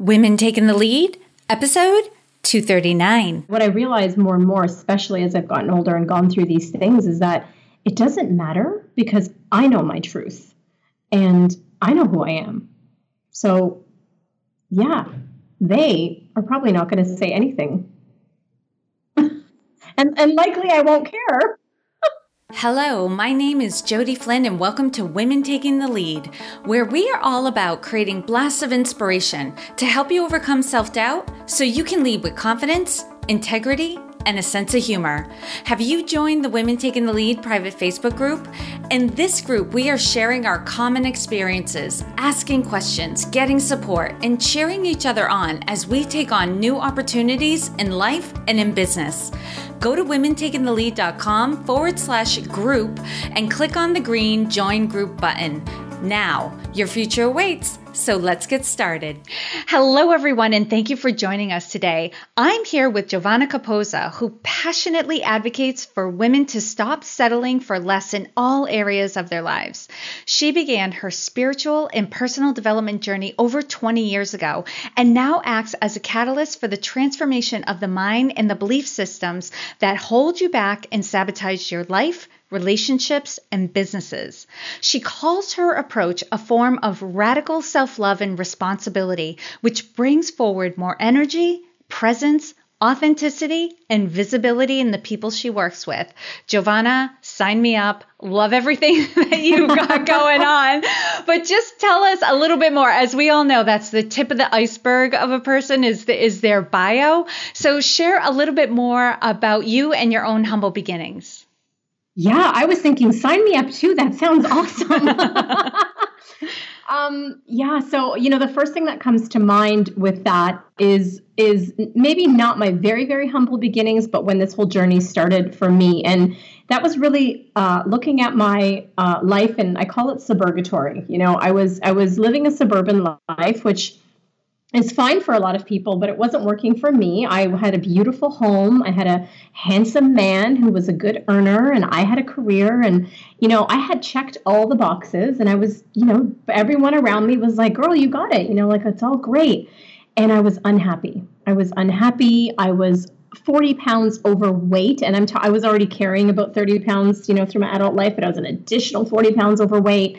Women Taking the Lead, episode 239. What I realize more and more, especially as I've gotten older and gone through these things, is that it doesn't matter because I know my truth and I know who I am. So yeah, they are probably not going to say anything. and likely I won't care. Hello, my name is Jody Flynn and welcome to Women Taking the Lead, where we are all about creating blasts of inspiration to help you overcome self-doubt so you can lead with confidence, integrity, and a sense of humor. Have you joined the Women Taking the Lead private Facebook group? In this group, we are sharing our common experiences, asking questions, getting support, and cheering each other on as we take on new opportunities in life and in business. Go to womentakingthelead.com/group and click on the green Join Group button. Now, your future awaits, so let's get started. Hello, everyone, and thank you for joining us today. I'm here with Giovanna Capoza, who passionately advocates for women to stop settling for less in all areas of their lives. She began her spiritual and personal development journey over 20 years ago and now acts as a catalyst for the transformation of the mind and the belief systems that hold you back and sabotage your life, relationships, and businesses. She calls her approach a form of radical self-love and responsibility, which brings forward more energy, presence, authenticity, and visibility in the people she works with. Giovanna, sign me up. Love everything that you've got going on. But just tell us a little bit more. As we all know, that's the tip of the iceberg of a person is their bio. So share a little bit more about you and your own humble beginnings. Yeah, I was thinking, sign me up too. That sounds awesome. So, the first thing that comes to mind with that is maybe not my very, very humble beginnings, but when this whole journey started for me. And that was really looking at my life, and I call it suburgatory. I was living a suburban life, which is fine for a lot of people, but it wasn't working for me. I had a beautiful home. I had a handsome man who was a good earner, and I had a career, and, I had checked all the boxes, and I was, everyone around me was like, girl, you got it. It's all great. And I was unhappy. I was 40 pounds overweight, and I was already carrying about 30 pounds, through my adult life, but I was an additional 40 pounds overweight.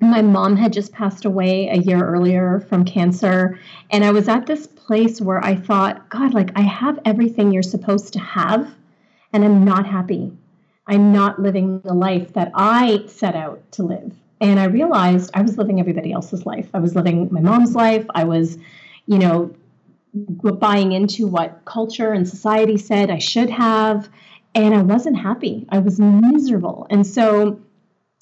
My mom had just passed away a year earlier from cancer, and I was at this place where I thought, God, I have everything you're supposed to have, and I'm not happy. I'm not living the life that I set out to live. And I realized I was living everybody else's life. I was living my mom's life. I was, buying into what culture and society said I should have, and I wasn't happy. I was miserable. And so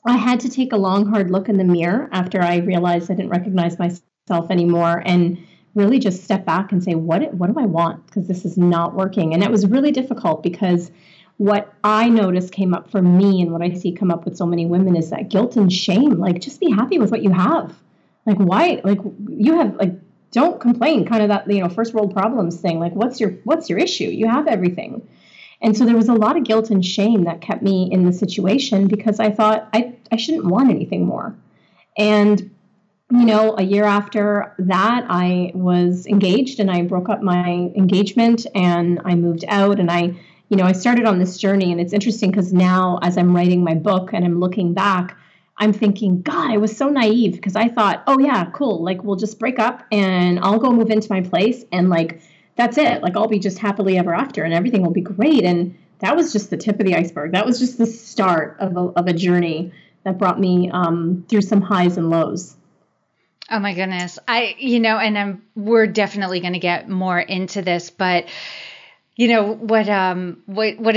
I had to take a long, hard look in the mirror after I realized I didn't recognize myself anymore, and really just step back and say, what do I want? Because this is not working. And it was really difficult because what I noticed came up for me and what I see come up with so many women is that guilt and shame. Just be happy with what you have. Why? You have, don't complain. Kind of that, first world problems thing. What's your issue? You have everything. And so there was a lot of guilt and shame that kept me in the situation because I thought I shouldn't want anything more. And, a year after that, I was engaged and I broke up my engagement and I moved out and I started on this journey. And it's interesting because now as I'm writing my book and I'm looking back, I'm thinking, God, I was so naive because I thought, oh, yeah, cool. We'll just break up and I'll go move into my place and that's it. I'll be just happily ever after and everything will be great. And that was just the tip of the iceberg. That was just the start of a journey that brought me through some highs and lows. Oh my goodness. We're definitely going to get more into this, but what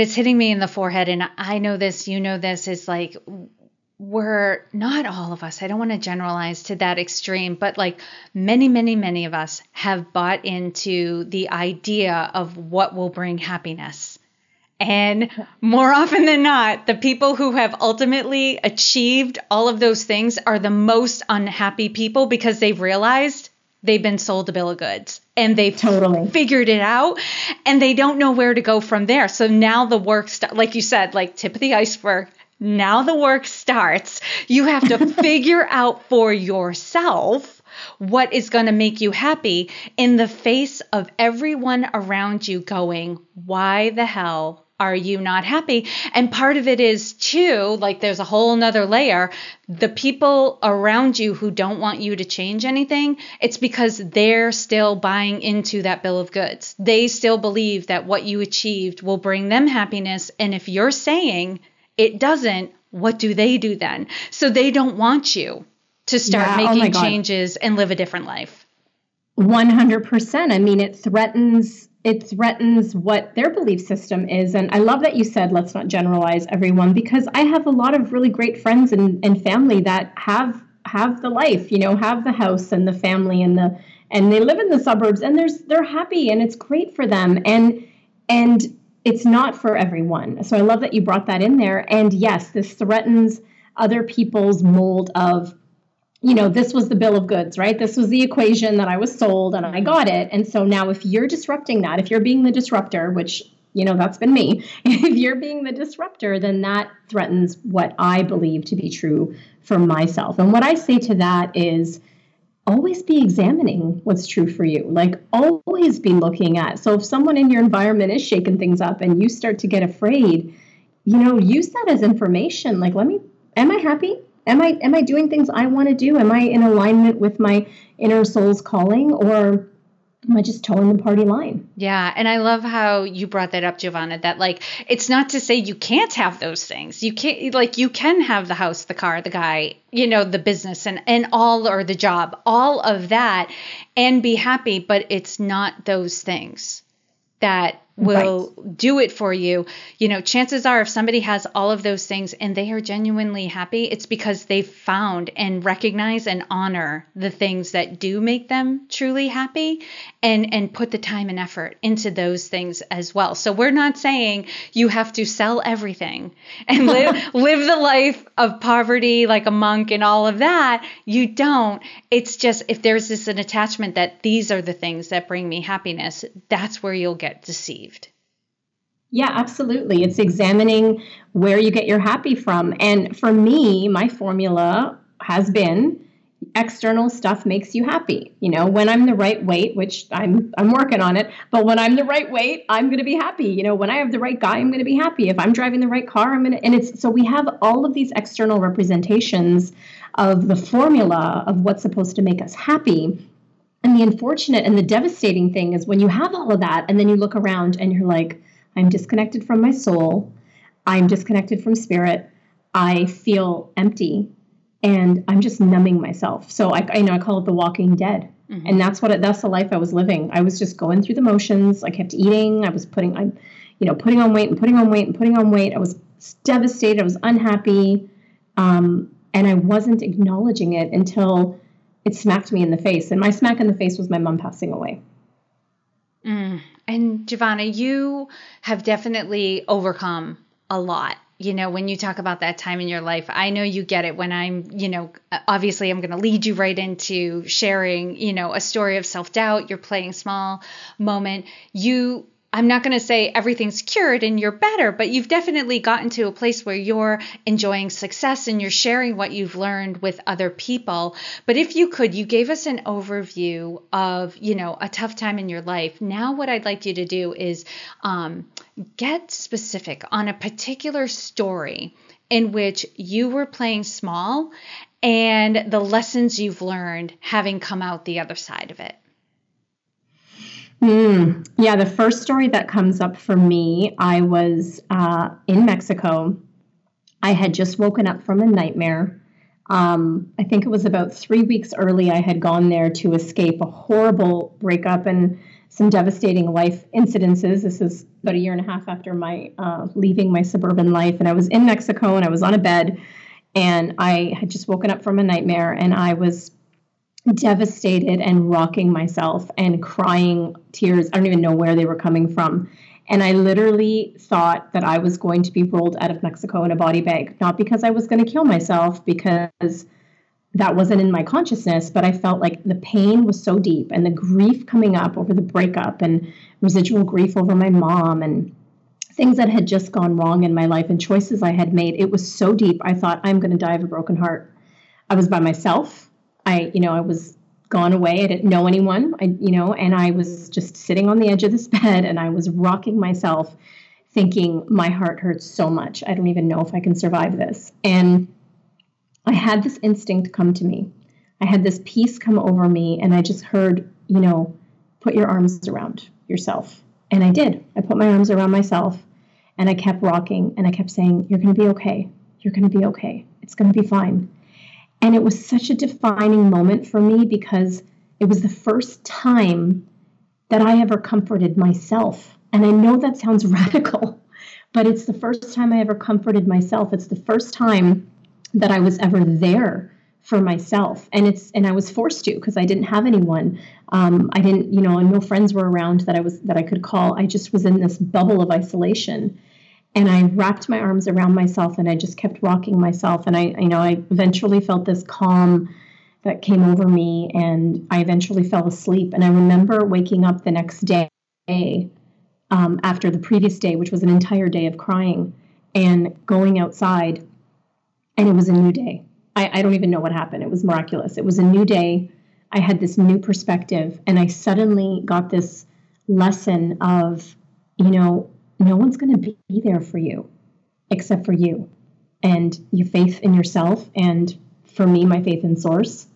is hitting me in the forehead, and I know this, is we're not all of us. I don't want to generalize to that extreme, but many, many, many of us have bought into the idea of what will bring happiness. And more often than not, the people who have ultimately achieved all of those things are the most unhappy people because they've realized they've been sold a bill of goods and they've totally figured it out and they don't know where to go from there. So now the work, like you said, tip of the iceberg. Now the work starts. You have to figure out for yourself what is going to make you happy in the face of everyone around you going, why the hell are you not happy? And part of it is too, like there's a whole nother layer, the people around you who don't want you to change anything, it's because they're still buying into that bill of goods. They still believe that what you achieved will bring them happiness. And if you're saying it doesn't, what do they do then? So they don't want you to start making changes and live a different life. 100%. I mean, it threatens what their belief system is. And I love that you said, let's not generalize everyone, because I have a lot of really great friends and family that have the life, you know, have the house and the family and they live in the suburbs and they're happy and it's great for them. And it's not for everyone. So I love that you brought that in there. And yes, this threatens other people's mold of, you know, this was the bill of goods, right? This was the equation that I was sold and I got it. And so now if you're disrupting that, if you're being the disruptor, which, you know, that's been me, if you're being the disruptor, then that threatens what I believe to be true for myself. And what I say to that is always be examining what's true for you. Like always be looking at. So if someone in your environment is shaking things up and you start to get afraid, you know, use that as information. Like, am I happy? Am I doing things I want to do? Am I in alignment with my inner soul's calling, or am I just towing the party line? Yeah. And I love how you brought that up, Giovanna, that like, it's not to say you can't have those things. You can't, like, you can have the house, the car, the guy, you know, the business and all, or the job, all of that, and be happy, but it's not those things that will do it for you. You know, chances are if somebody has all of those things and they are genuinely happy, it's because they've found and recognize and honor the things that do make them truly happy and put the time and effort into those things as well. So we're not saying you have to sell everything and live the life of poverty like a monk and all of that. You don't. It's just if there's an attachment that these are the things that bring me happiness, that's where you'll get deceived. Yeah, absolutely. It's examining where you get your happy from. And for me, my formula has been external stuff makes you happy. You know, when I'm the right weight, which I'm working on it, but when I'm the right weight, I'm going to be happy. You know, when I have the right guy, I'm going to be happy. If I'm driving the right car, so we have all of these external representations of the formula of what's supposed to make us happy. And the unfortunate and the devastating thing is when you have all of that and then you look around and you're like, I'm disconnected from my soul. I'm disconnected from spirit. I feel empty and I'm just numbing myself. So I call it the walking dead. Mm-hmm. And that's the life I was living. I was just going through the motions. I kept eating. I was putting on weight and putting on weight and putting on weight. I was devastated. I was unhappy. And I wasn't acknowledging it until it smacked me in the face. And my smack in the face was my mom passing away. Mm. And Giovanna, you have definitely overcome a lot. You know, when you talk about that time in your life, I know you get it when obviously I'm going to lead you right into sharing, you know, a story of self-doubt, your playing small moment. I'm not going to say everything's cured and you're better, but you've definitely gotten to a place where you're enjoying success and you're sharing what you've learned with other people. But if you could, you gave us an overview of, you know, a tough time in your life. Now what I'd like you to do is get specific on a particular story in which you were playing small and the lessons you've learned having come out the other side of it. Yeah, the first story that comes up for me, I was in Mexico. I had just woken up from a nightmare. I think it was about 3 weeks early. I had gone there to escape a horrible breakup and some devastating life incidences. This is about a year and a half after my leaving my suburban life. And I was in Mexico and I was on a bed and I had just woken up from a nightmare and I was devastated and rocking myself and crying tears. I don't even know where they were coming from. And I literally thought that I was going to be rolled out of Mexico in a body bag, not because I was going to kill myself, because that wasn't in my consciousness, but I felt like the pain was so deep and the grief coming up over the breakup and residual grief over my mom and things that had just gone wrong in my life and choices I had made. It was so deep. I thought I'm going to die of a broken heart. I was by myself. I was gone away. I didn't know anyone, and I was just sitting on the edge of this bed and I was rocking myself thinking my heart hurts so much. I don't even know if I can survive this. And I had this instinct come to me. I had this peace come over me and I just heard, put your arms around yourself. And I did. I put my arms around myself and I kept rocking and I kept saying, you're going to be okay. You're going to be okay. It's going to be fine. And it was such a defining moment for me because it was the first time that I ever comforted myself. And I know that sounds radical, but it's the first time I ever comforted myself. It's the first time that I was ever there for myself. And I was forced to, because I didn't have anyone. I didn't, and no friends were around that I could call. I just was in this bubble of isolation. And I wrapped my arms around myself and I just kept rocking myself. And I eventually felt this calm that came over me and I eventually fell asleep. And I remember waking up the next day after the previous day, which was an entire day of crying, and going outside. And it was a new day. I don't even know what happened. It was miraculous. It was a new day. I had this new perspective and I suddenly got this lesson of, no one's going to be there for you except for you and your faith in yourself. And for me, my faith in source.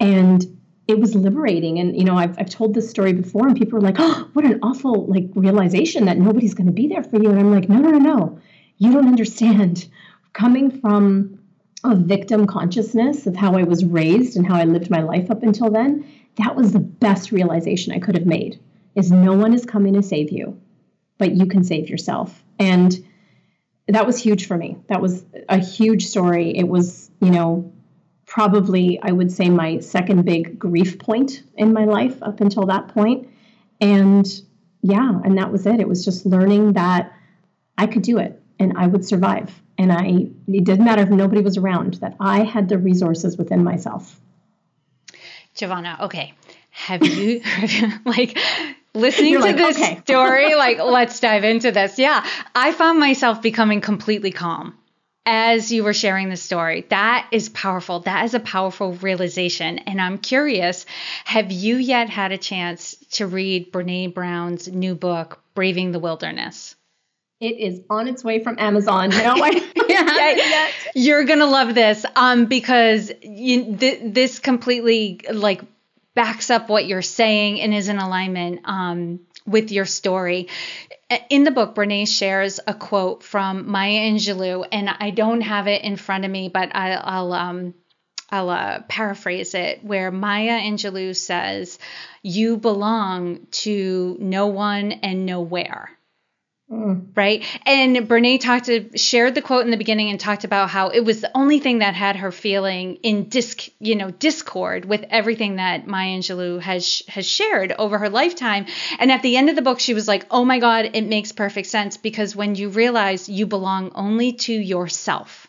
And it was liberating. And, I've told this story before and people are like, oh, what an awful realization that nobody's going to be there for you. And I'm like, no, you don't understand. Coming from a victim consciousness of how I was raised and how I lived my life up until then, that was the best realization I could have made, is no one is coming to save you, but you can save yourself. And that was huge for me. That was a huge story. It was, probably, I would say, my second big grief point in my life up until that point. And yeah, and that was it. It was just learning that I could do it and I would survive. And it didn't matter if nobody was around, that I had the resources within myself. Giovanna, okay. Have you, listening to this story, let's dive into this. Yeah. I found myself becoming completely calm as you were sharing this story. That is powerful. That is a powerful realization. And I'm curious, have you yet had a chance to read Brene Brown's new book, Braving the Wilderness? It is on its way from Amazon. No, I haven't yet. You're going to love this because this completely backs up what you're saying and is in alignment with your story. In the book, Brene shares a quote from Maya Angelou, and I don't have it in front of me, but I'll paraphrase it, where Maya Angelou says, "You belong to no one and nowhere." Right. And Brene shared the quote in the beginning and talked about how it was the only thing that had her feeling in discord with everything that Maya Angelou has shared over her lifetime. And at the end of the book, she was like, oh my God, it makes perfect sense, because when you realize you belong only to yourself,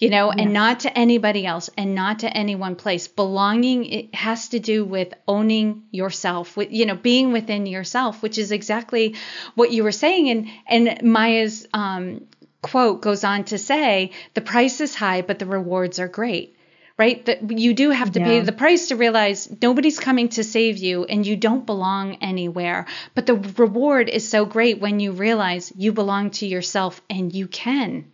yes. And not to anybody else and not to any one place, belonging, it has to do with owning yourself, with, being within yourself, which is exactly what you were saying. And Maya's quote goes on to say, the price is high, but the rewards are great, right? That you do have to pay the price to realize nobody's coming to save you and you don't belong anywhere. But the reward is so great when you realize you belong to yourself and you can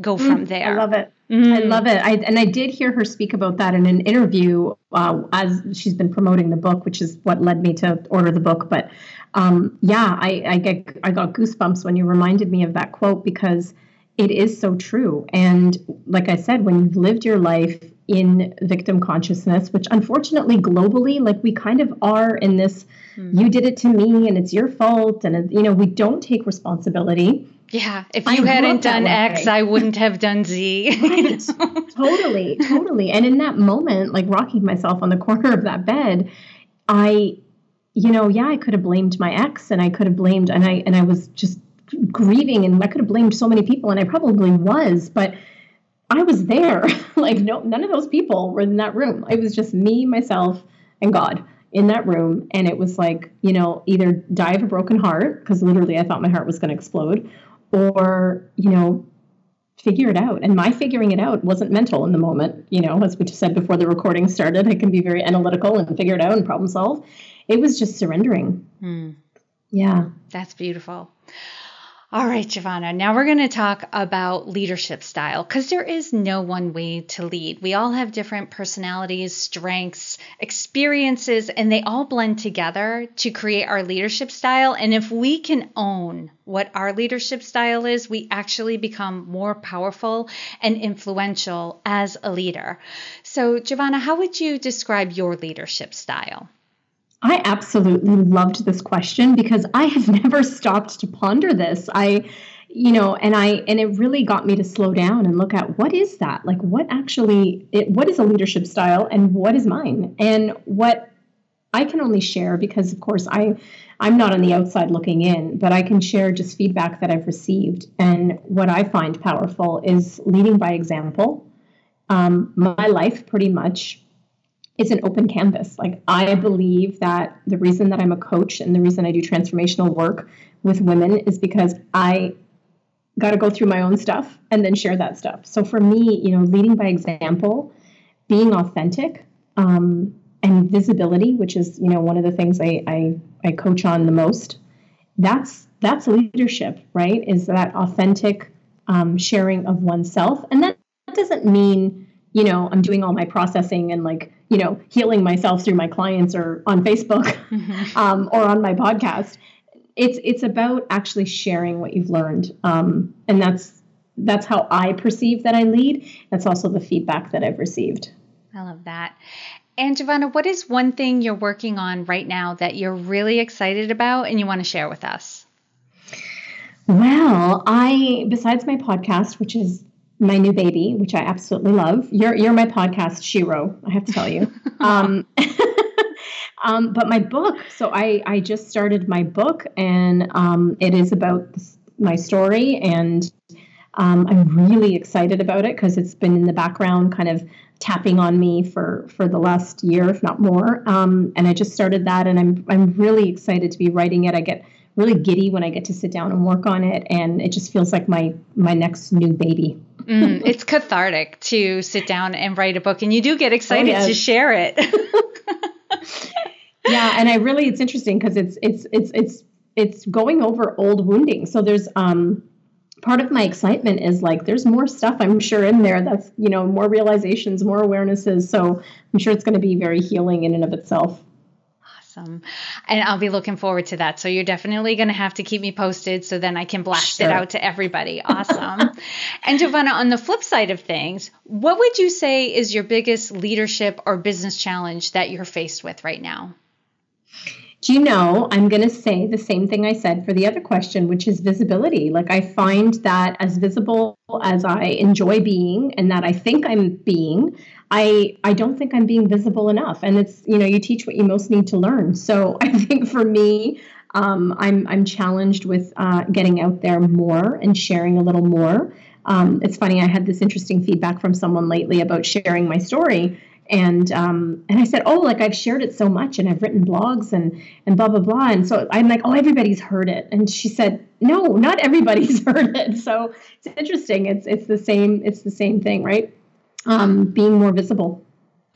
go from there. I love it. I love it. I did hear her speak about that in an interview as she's been promoting the book, which is what led me to order the book. But I got goosebumps when you reminded me of that quote, because it is so true. And like I said, when you've lived your life in victim consciousness, which unfortunately globally, we kind of are in this, you did it to me and it's your fault. And, we don't take responsibility. Yeah. If you hadn't done X, I wouldn't have done Z. Right. Totally. And in that moment, rocking myself on the corner of that bed, I could have blamed my ex and I could have blamed, and I was just grieving and I could have blamed so many people, and I probably was, but I was there. None of those people were in that room. It was just me, myself, and God in that room. And it was either die of a broken heart, because literally I thought my heart was going to explode, or figure it out. And my figuring it out wasn't mental in the moment. You know, as we just said before the recording started, I can be very analytical and figure it out and problem solve. It was just surrendering. Mm. Yeah. That's beautiful. All right, Giovanna, now we're going to talk about leadership style, because there is no one way to lead. We all have different personalities, strengths, experiences, and they all blend together to create our leadership style. And if we can own what our leadership style is, we actually become more powerful and influential as a leader. So, Giovanna, how would you describe your leadership style? I absolutely loved this question because I have never stopped to ponder this. It really got me to slow down and look at what is that? Like what is a leadership style and what is mine? And what I can only share, because of course I'm not on the outside looking in, but I can share just feedback that I've received. And what I find powerful is leading by example. My life pretty much, it's an open canvas. Like, I believe that the reason that I'm a coach and the reason I do transformational work with women is because I got to go through my own stuff and then share that stuff. So for me, you know, leading by example, being authentic, and visibility, which is, you know, one of the things I coach on the most, that's leadership, right? Is that authentic sharing of oneself. And that doesn't mean, you know, I'm doing all my processing and like, you know, healing myself through my clients or on Facebook or on my podcast. It's about actually sharing what you've learned. And that's how I perceive that I lead. That's also the feedback that I've received. I love that. And Giovanna, what is one thing you're working on right now that you're really excited about and you want to share with us? Well, besides my podcast, which is my new baby, which I absolutely love. You're my podcast Shiro, I have to tell you. But my book, so I just started my book, and it is about my story, and I'm really excited about it because it's been in the background kind of tapping on me for the last year, if not more. And I just started that, and I'm really excited to be writing it. I get really giddy when I get to sit down and work on it, and it just feels like my next new baby. It's cathartic to sit down and write a book, and you do get excited to share it. Yeah. And it's interesting because it's going over old wounding. So there's, part of my excitement is like, there's more stuff I'm sure in there that's, you know, more realizations, more awarenesses. So I'm sure it's going to be very healing in and of itself. Awesome. And I'll be looking forward to that. So you're definitely going to have to keep me posted so then I can blast it out to everybody. Awesome. And Giovanna, on the flip side of things, what would you say is your biggest leadership or business challenge that you're faced with right now? Do you know, I'm going to say the same thing I said for the other question, which is visibility. Like, I find that as visible as I enjoy being and that I think I'm being, I don't think I'm being visible enough. And it's, you know, you teach what you most need to learn. So I think for me, I'm challenged with getting out there more and sharing a little more. It's funny, I had this interesting feedback from someone lately about sharing my story. And I said, oh, like, I've shared it so much and I've written blogs and blah, blah, blah. And so I'm like, oh, everybody's heard it. And she said, no, not everybody's heard it. So it's interesting. It's the same thing, right? Being more visible.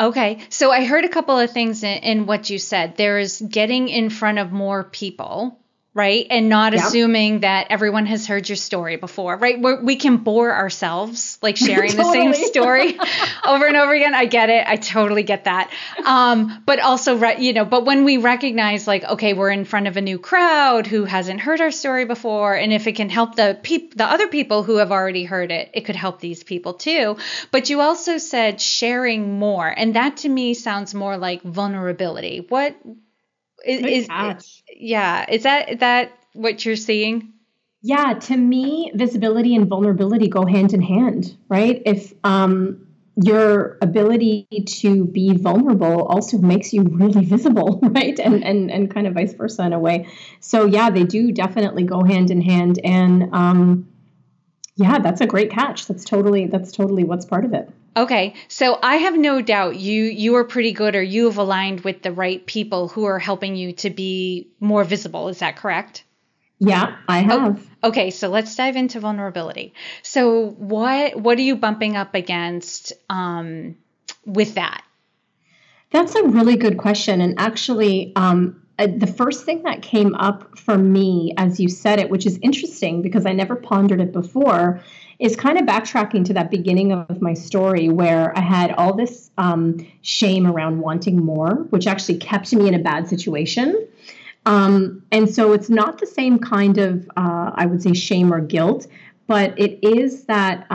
Okay. So I heard a couple of things in what you said. There's getting in front of more people, right? And not assuming that everyone has heard your story before, right? We can bore ourselves, like sharing the same story over and over again. I get it. I totally get that. But also, you know, but when we recognize, like, okay, we're in front of a new crowd who hasn't heard our story before. And if it can help the other people who have already heard it, it could help these people too. But you also said sharing more. And that to me sounds more like vulnerability. What is that what you're seeing? Yeah. To me, visibility and vulnerability go hand in hand, right? If, your ability to be vulnerable also makes you really visible, right? And kind of vice versa in a way. So yeah, they do definitely go hand in hand. And, yeah, that's a great catch. That's totally what's part of it. Okay. So I have no doubt you are pretty good, or you have aligned with the right people who are helping you to be more visible. Is that correct? Yeah, I have. Oh, okay, so let's dive into vulnerability. So what are you bumping up against with that? That's a really good question. And actually, the first thing that came up for me as you said it, which is interesting because I never pondered it before, is kind of backtracking to that beginning of my story where I had all this shame around wanting more, which actually kept me in a bad situation. And so it's not the same kind of, I would say, shame or guilt, but it is that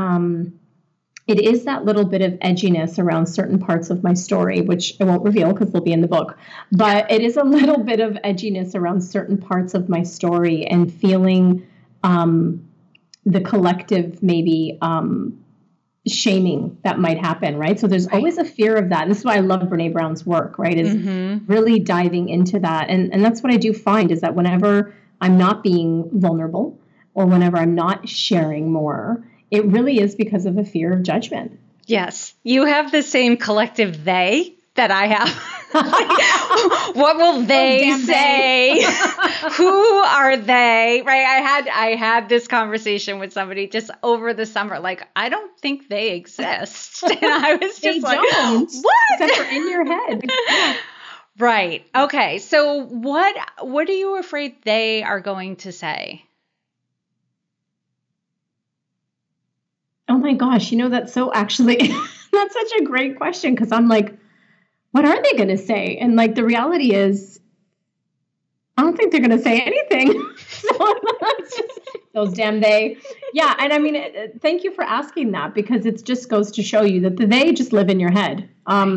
little bit of edginess around certain parts of my story, which I won't reveal because they'll be in the book, but it is a little bit of edginess around certain parts of my story and feeling the collective maybe shaming that might happen, right? So there's always a fear of that. And this is why I love Brene Brown's work, right, is really diving into that. And that's what I do find is that whenever I'm not being vulnerable or whenever I'm not sharing more, it really is because of a fear of judgment. Yes. You have the same collective they that I have. Like, what will they say? Who are they? Right. I had this conversation with somebody just over the summer. Like, I don't think they exist. And I was just like, what? Except for in your head. Yeah. Right. Okay. So what are you afraid they are going to say? Oh my gosh, that's so actually, that's such a great question because I'm like, what are they going to say? And like the reality is, I don't think they're going to say anything. So it's just those damn they. Yeah. And I mean, thank you for asking that because it just goes to show you that they just live in your head. Yeah,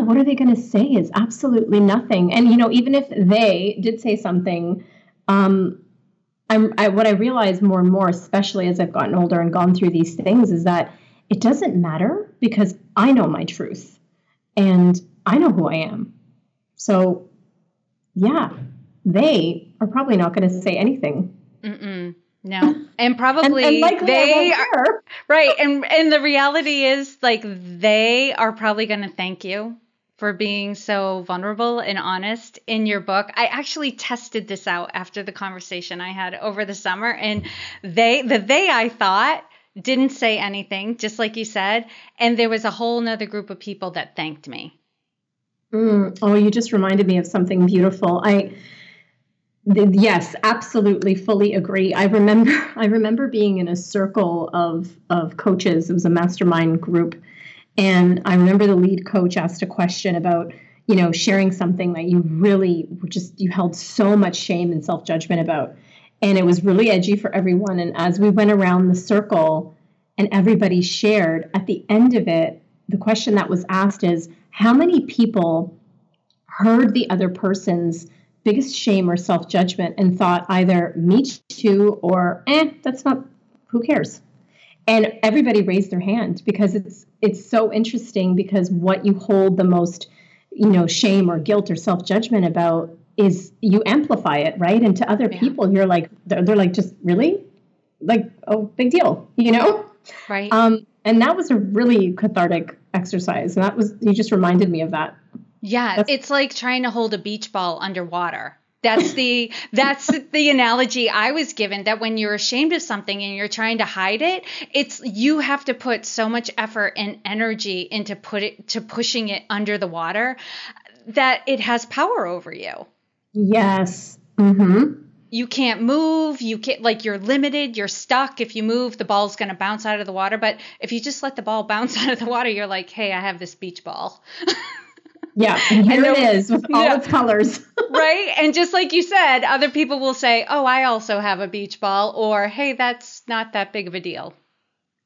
what are they going to say is absolutely nothing. And, even if they did say something, what I realize more and more, especially as I've gotten older and gone through these things, is that it doesn't matter because I know my truth and I know who I am. So, yeah, they are probably not going to say anything. Mm-mm. No. And probably and they are. Right. And the reality is like they are probably going to thank you for being so vulnerable and honest in your book. I actually tested this out after the conversation I had over the summer, and they I thought didn't say anything, just like you said. And there was a whole nother group of people that thanked me. Oh, you just reminded me of something beautiful. Yes, absolutely. Fully agree. I remember being in a circle of coaches. It was a mastermind group. And I remember the lead coach asked a question about, sharing something that you really you held so much shame and self-judgment about. And it was really edgy for everyone. And as we went around the circle and everybody shared, at the end of it, the question that was asked is, how many people heard the other person's biggest shame or self-judgment and thought either me too or, that's not, who cares? And everybody raised their hand because it's so interesting because what you hold the most, shame or guilt or self-judgment about is you amplify it, right? And to other people, you're like, they're like, just really? Like, oh, big deal, Right. And that was a really cathartic exercise. And you just reminded me of that. Yeah. It's like trying to hold a beach ball underwater. That's the analogy I was given, that when you're ashamed of something and you're trying to hide it, you have to put so much effort and energy into pushing it under the water that it has power over you. Yes. Mm-hmm. You can't move. You're limited. You're stuck. If you move, the ball's going to bounce out of the water. But if you just let the ball bounce out of the water, you're like, hey, I have this beach ball. Yeah, and it is with all its colors. Right? And just like you said, other people will say, oh, I also have a beach ball, or, hey, that's not that big of a deal.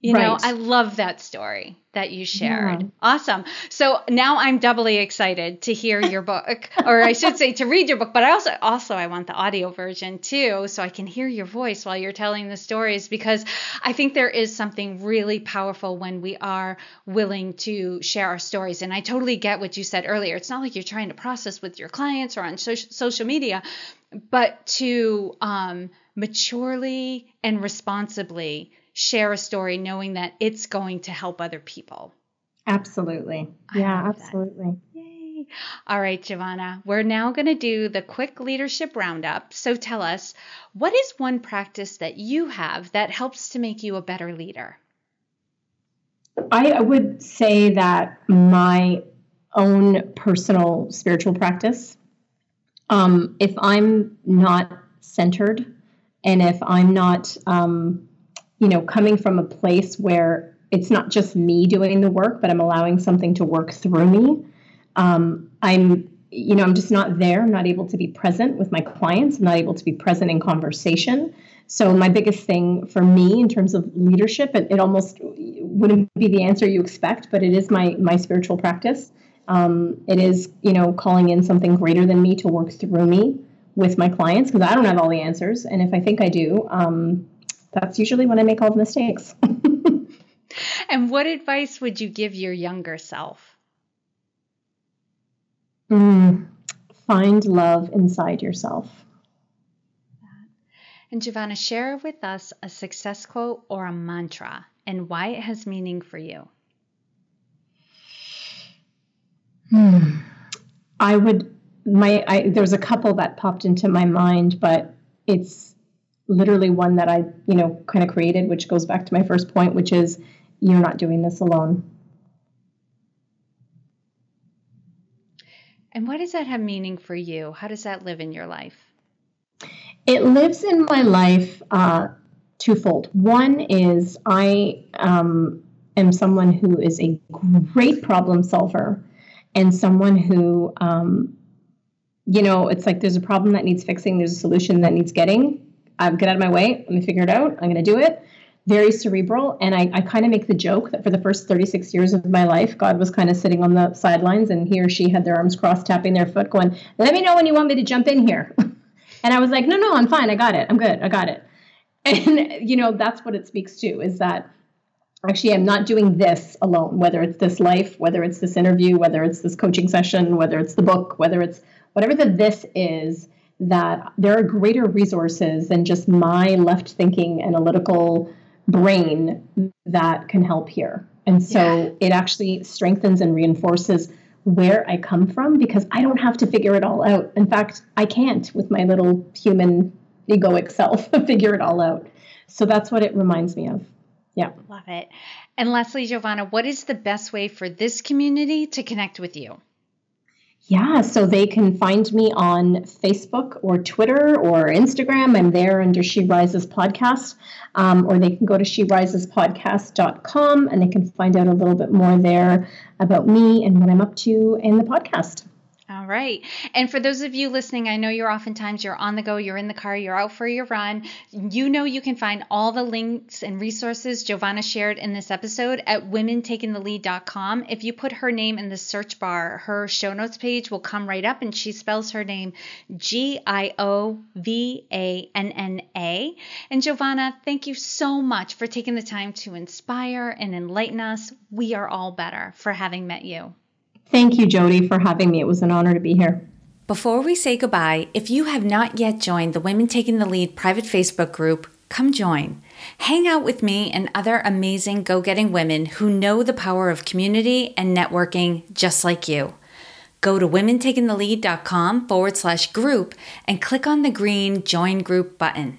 I love that story that you shared. Yeah. Awesome. So now I'm doubly excited to hear your book, or I should say to read your book, but I also I want the audio version too, so I can hear your voice while you're telling the stories, because I think there is something really powerful when we are willing to share our stories. And I totally get what you said earlier. It's not like you're trying to process with your clients or on social media, but to maturely and responsibly share a story knowing that it's going to help other people. Absolutely. Yeah, absolutely. That. Yay. Yay! All right, Giovanna, we're now going to do the quick leadership roundup. So tell us, what is one practice that you have that helps to make you a better leader? I would say that my own personal spiritual practice, if I'm not centered and if I'm not, coming from a place where it's not just me doing the work, but I'm allowing something to work through me. I'm just not there. I'm not able to be present with my clients. I'm not able to be present in conversation. So my biggest thing for me in terms of leadership, it almost wouldn't be the answer you expect, but it is my spiritual practice. It is, calling in something greater than me to work through me with my clients, because I don't have all the answers. And if I think I do, that's usually when I make all the mistakes. And what advice would you give your younger self? Find love inside yourself. And Giovanna, share with us a success quote or a mantra and why it has meaning for you. There's a couple that popped into my mind, but it's literally one that I, kind of created, which goes back to my first point, which is you're not doing this alone. And why does that have meaning for you? How does that live in your life? It lives in my life twofold. One is I am someone who is a great problem solver and someone who, it's like there's a problem that needs fixing. There's a solution that needs getting. Get out of my way. Let me figure it out. I'm going to do it. Very cerebral. And I kind of make the joke that for the first 36 years of my life, God was kind of sitting on the sidelines and he or she had their arms crossed, tapping their foot going, let me know when you want me to jump in here. And I was like, no, I'm fine. I got it. I'm good. I got it. And, that's what it speaks to is that actually I'm not doing this alone, whether it's this life, whether it's this interview, whether it's this coaching session, whether it's the book, whether it's whatever the this is, that there are greater resources than just my left thinking analytical brain that can help here. And so It actually strengthens and reinforces where I come from, because I don't have to figure it all out. In fact, I can't with my little human egoic self figure it all out. So that's what it reminds me of. Yeah. Love it. And lastly, Giovanna, what is the best way for this community to connect with you? Yeah. So they can find me on Facebook or Twitter or Instagram. I'm there under She Rises Podcast, or they can go to sherisespodcast.com and they can find out a little bit more there about me and what I'm up to in the podcast. All right. And for those of you listening, I know you're on the go, you're in the car, you're out for your run. You can find all the links and resources Giovanna shared in this episode at womentakingthelead.com. If you put her name in the search bar, her show notes page will come right up, and she spells her name Giovanna. And Giovanna, thank you so much for taking the time to inspire and enlighten us. We are all better for having met you. Thank you, Jody, for having me. It was an honor to be here. Before we say goodbye, if you have not yet joined the Women Taking the Lead private Facebook group, come join. Hang out with me and other amazing go-getting women who know the power of community and networking just like you. Go to womentakingthelead.com/group and click on the green Join Group button.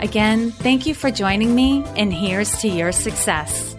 Again, thank you for joining me, and here's to your success.